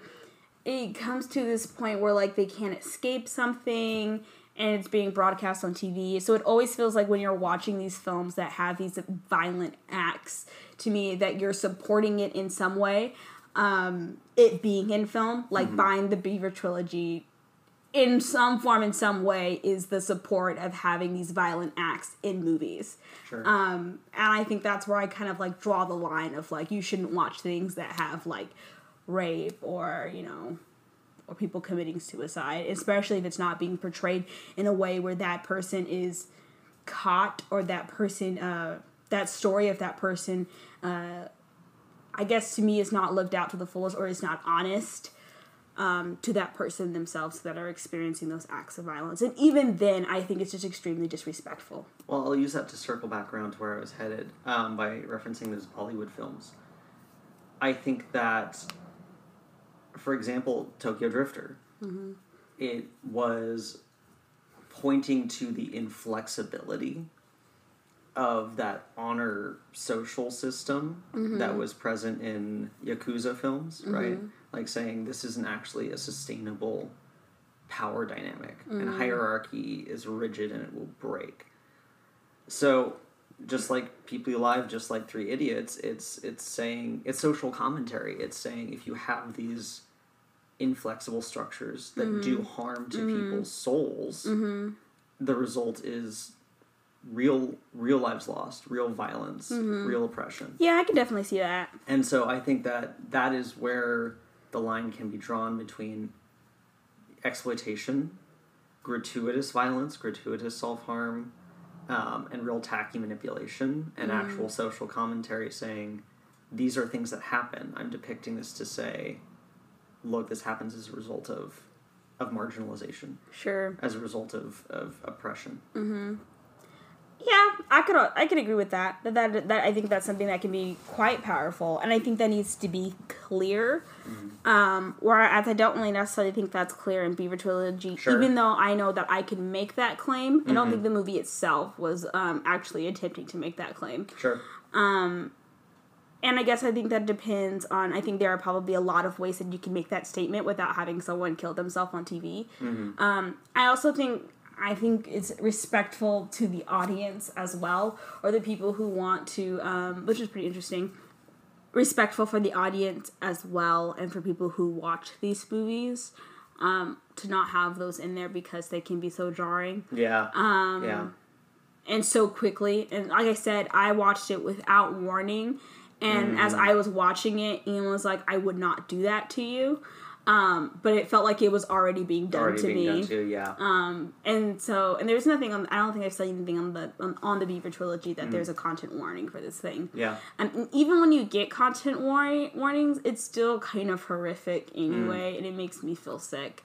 It comes to this point where, like, they can't escape something, and it's being broadcast on TV. So it always feels like when you're watching these films that have these violent acts, to me, that you're supporting it in some way. it being in film, like buying the Beaver Trilogy in some form, in some way, is the support of having these violent acts in movies. Sure. And I think that's where I kind of, like, draw the line of, like, you shouldn't watch things that have, like, rape or, you know, or people committing suicide, especially if it's not being portrayed in a way where that person is caught or that person, that story of that person, I guess to me is not lived out to the fullest or is not honest to that person themselves that are experiencing those acts of violence. And even then, I think it's just extremely disrespectful. Well, I'll use that to circle back around to where I was headed by referencing those Bollywood films. I think that, for example, Tokyo Drifter, it was pointing to the inflexibility of that honor social system that was present in Yakuza films, right? Like saying this isn't actually a sustainable power dynamic. And hierarchy is rigid and it will break. So just like Peepli Live, just like Three Idiots, it's saying, it's social commentary. It's saying if you have these inflexible structures that do harm to people's souls, the result is real lives lost, real violence, real oppression. Yeah, I can definitely see that. And so I think that that is where the line can be drawn between exploitation, gratuitous violence, gratuitous self-harm, and real tacky manipulation and actual social commentary saying, these are things that happen. I'm depicting this to say, look, this happens as a result of marginalization. Sure. As a result of oppression. Yeah, I could agree with that. That I think that's something that can be quite powerful, and I think that needs to be clear. Whereas I don't really necessarily think that's clear in Beaver Trilogy, even though I know that I can make that claim. I don't think the movie itself was actually attempting to make that claim. And I guess I think that depends on, I think there are probably a lot of ways that you can make that statement without having someone kill themselves on TV. I also think... it's respectful to the audience as well, or the people who want to, which is pretty interesting, respectful for the audience as well, and for people who watch these movies, to not have those in there because they can be so jarring. And so quickly. And like I said, I watched it without warning, and as I was watching it, Ian was like, I would not do that to you. But it felt like it was already being done already to being me. Done to, yeah. And so, and there's nothing on. I don't think I've seen anything on the Beaver Trilogy that there's a content warning for this thing. Yeah. And even when you get content warnings, it's still kind of horrific anyway, and it makes me feel sick.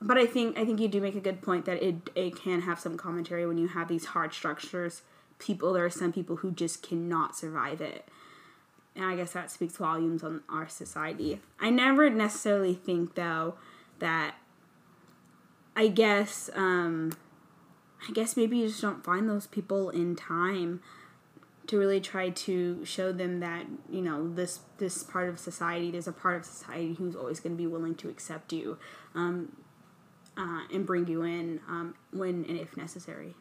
But I think you do make a good point that it can have some commentary when you have these hard structures. There are some people who just cannot survive it. And I guess that speaks volumes on our society. I never necessarily think, though, that I guess maybe you just don't find those people in time to really try to show them that, you know, this part of society, there's a part of society who's always going to be willing to accept you and bring you in when and if necessary.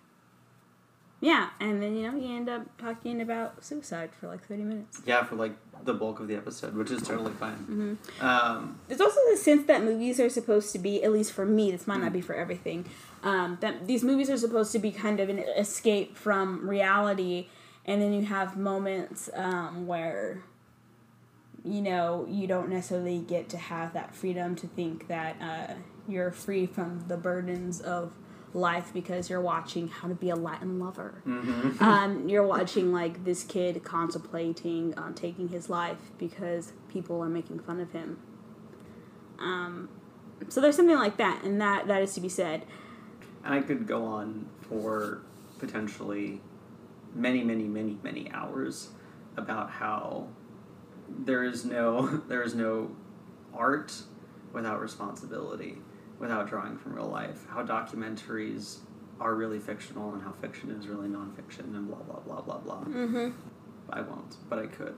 Yeah, and then, you know, you end up talking about suicide for, like, 30 minutes. Yeah, for, like, the bulk of the episode, which is totally fine. There's also the sense that movies are supposed to be, at least for me, this might not be for everything, that these movies are supposed to be kind of an escape from reality, and then you have moments where, you know, you don't necessarily get to have that freedom to think that you're free from the burdens of life because you're watching How to Be a Latin Lover. You're watching, like, this kid contemplating taking his life because people are making fun of him. So there's something like that, and that is to be said. And I could go on for potentially many, many, many, many hours about how there is no art without responsibility, without drawing from real life, how documentaries are really fictional and how fiction is really nonfiction and blah, blah, blah, blah, blah. I won't, but I could.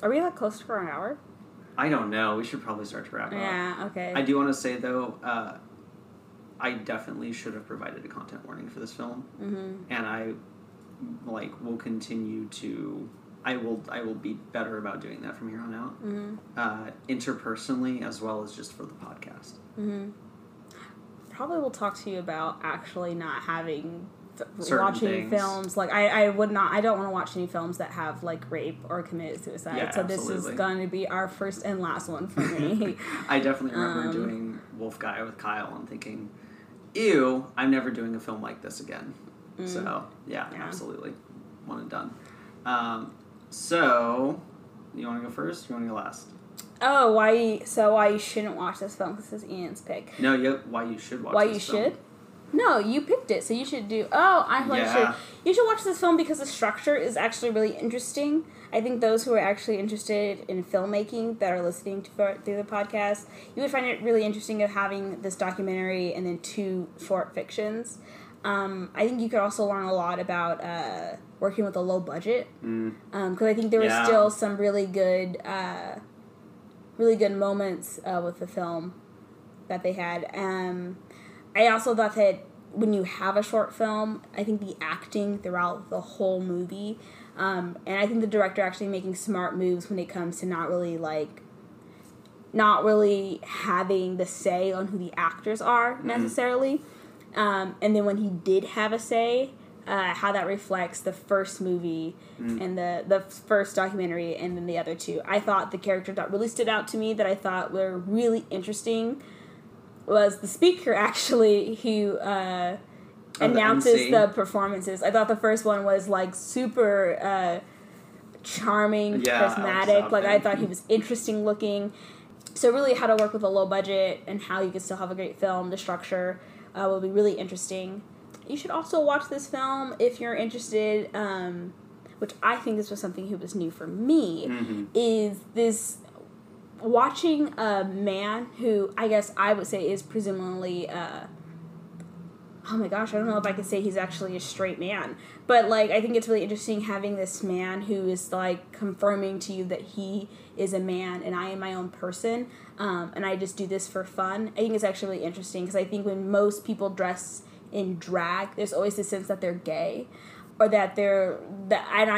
Are we that close for an hour? I don't know. We should probably start to wrap up. Yeah, okay. I do want to say, though, I definitely should have provided a content warning for this film. And I will continue to I will be better about doing that from here on out, mm-hmm. Interpersonally as well as just for the podcast. Mm-hmm. Probably will talk to you about actually not having watching things. Films like I don't want to watch any films that have like rape or committed suicide. Yeah, so absolutely. This is going to be our first and last one for me. I definitely remember doing Wolf Guy with Kyle and thinking, ew, I'm never doing a film like this again. Mm, so yeah, absolutely, one and done. So you want to go first? You want to go last? Oh, why you shouldn't watch this film? This is Ian's pick. No, why you should watch. Why this you film. Should. No, you picked it, so you should do... Oh, I thought you should watch this film because the structure is actually really interesting. I think those who are actually interested in filmmaking that are listening through the podcast, you would find it really interesting of having this documentary and then two short fictions. I think you could also learn a lot about working with a low budget. Because I think there was still some really good moments with the film that they had. I also thought that when you have a short film, I think the acting throughout the whole movie, and I think the director actually making smart moves when it comes to not really having the say on who the actors are necessarily, and then when he did have a say, how that reflects the first movie and the first documentary and then the other two. I thought the character that really stood out to me that I thought were really interesting was the speaker, actually, who announces the performances. I thought the first one was, super charming, charismatic. I thought he was interesting looking. So really how to work with a low budget and how you can still have a great film. The structure will be really interesting. You should also watch this film if you're interested, which I think this was something that was new for me, is this... watching a man who I guess I would say is presumably, oh my gosh, I don't know if I could say he's actually a straight man, but I think it's really interesting having this man who is confirming to you that he is a man and I am my own person, and I just do this for fun. I think it's actually really interesting because I think when most people dress in drag, there's always this sense that they're gay. Or I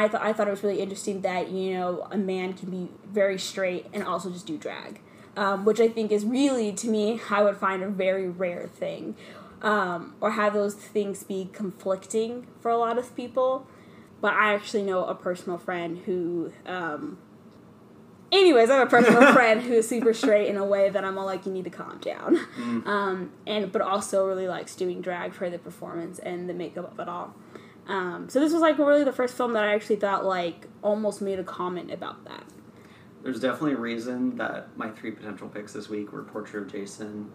thought it was really interesting that, a man can be very straight and also just do drag, which I think is really, to me, I would find a very rare thing, or have those things be conflicting for a lot of people. But I actually know a personal friend who, anyways, I have a personal friend who is super straight in a way that I'm all you need to calm down, but also really likes doing drag for the performance and the makeup of it all. So this was, really the first film that I actually thought, almost made a comment about that. There's definitely a reason that my three potential picks this week were Portrait of Jason,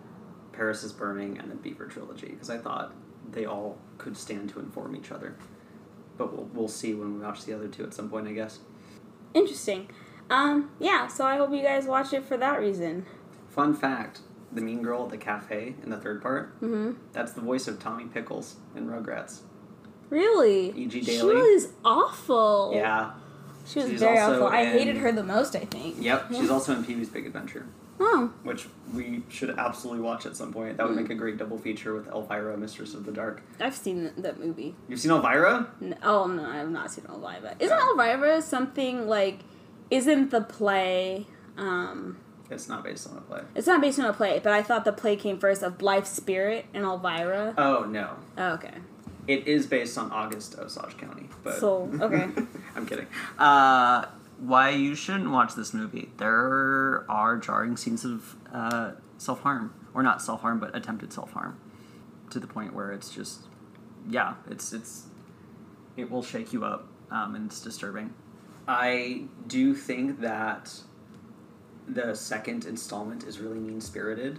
Paris is Burning, and The Beaver Trilogy, because I thought they all could stand to inform each other. But we'll see when we watch the other two at some point, I guess. Interesting. So I hope you guys watch it for that reason. Fun fact, the mean girl at the cafe in the third part, that's the voice of Tommy Pickles in Rugrats. Really? E.G. Daily. She was awful. Yeah. She was very awful. I hated her the most, I think. Yep. She's also in Pee Wee's Big Adventure. Oh. Which we should absolutely watch at some point. That would make a great double feature with Elvira, Mistress of the Dark. I've seen that movie. You've seen Elvira? No, I have not seen Elvira. Isn't Elvira something isn't the play... It's not based on a play. It's not based on a play, but I thought the play came first of Blythe's Spirit and Elvira. Oh, no. Oh, okay. It is based on August, Osage County. But so, okay. I'm kidding. Why you shouldn't watch this movie. There are jarring scenes of self-harm. Or not self-harm, but attempted self-harm. To the point where it's just... Yeah, it will shake you up, and it's disturbing. I do think that the second installment is really mean-spirited,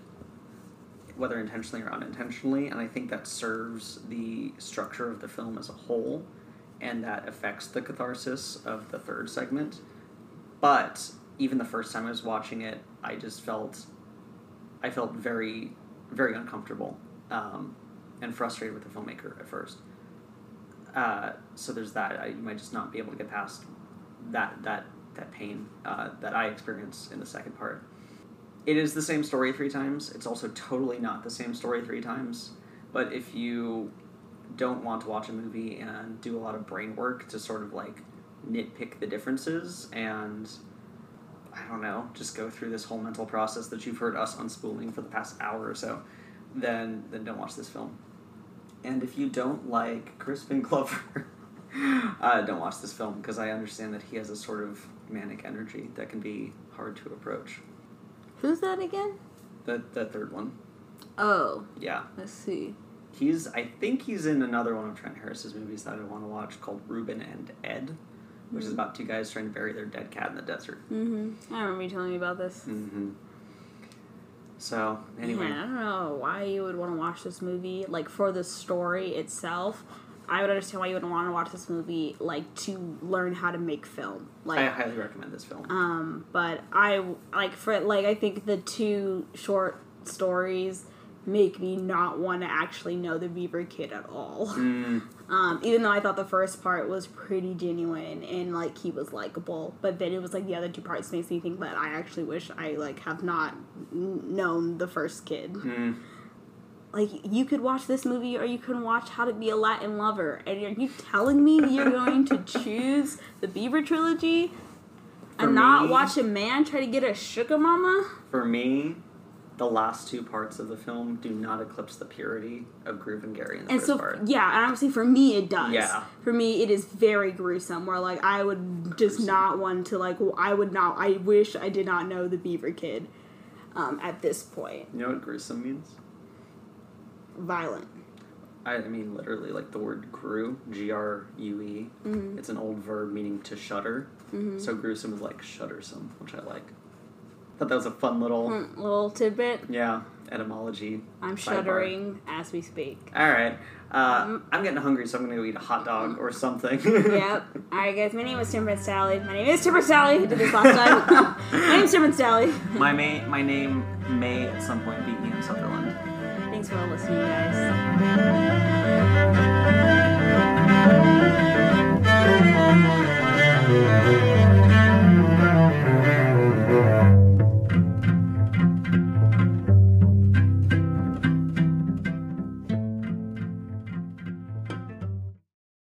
whether intentionally or unintentionally, and I think that serves the structure of the film as a whole, and that affects the catharsis of the third segment. But even the first time I was watching it, I just felt very, very uncomfortable, and frustrated with the filmmaker at first. So there's that. I might just not be able to get past that pain that I experienced in the second part. It is the same story three times. It's also totally not the same story three times. But if you don't want to watch a movie and do a lot of brain work to sort of nitpick the differences and, I don't know, just go through this whole mental process that you've heard us unspooling for the past hour or so, then don't watch this film. And if you don't like Crispin Glover, don't watch this film, because I understand that he has a sort of manic energy that can be hard to approach. Who's that again? The third one. Oh. Yeah. Let's see. I think he's in another one of Trent Harris's movies that I want to watch called Reuben and Ed, which is about two guys trying to bury their dead cat in the desert. Mm-hmm. I remember you telling me about this. Mm-hmm. So, anyway. Yeah, I don't know why you would want to watch this movie. Like, for the story itself, I would understand why you wouldn't want to watch this movie, like, to learn how to make film. Like, I highly recommend this film. But I, like, for, like, I think the two short stories make me not want to actually know the Beaver Kid at all. Mm. Even though I thought the first part was pretty genuine and, like, he was likable. But then it was, like, the other two parts makes me think that I actually wish I, like, have not known the first kid. Mm. Like, you could watch this movie or you could watch How to Be a Latin Lover. And are you telling me you're going to choose the Beaver Trilogy and not watch a man try to get a sugar mama? For me, the last two parts of the film do not eclipse the purity of Groove and Gary in the first part. Yeah, and obviously for me it does. Yeah. For me it is very gruesome, where, like, I would just not want to, like, I wish I did not know the Beaver Kid at this point. You know what gruesome means? Violent. I mean, literally, like, the word grue, G-R-U-E, mm-hmm. It's an old verb meaning to shudder, mm-hmm. So gruesome is, like, shuddersome, which I like. Thought that was a fun little tidbit. Yeah, etymology. I'm shuddering as we speak. All right. I'm getting hungry, so I'm going to go eat a hot dog or something. Yep. All right, guys. My name is Temperance Sally. My name is Temperance Sally. I did this last time. My name is Temperance Sally. My name may at some point be Ian Sutherland. Thanks for listening, guys.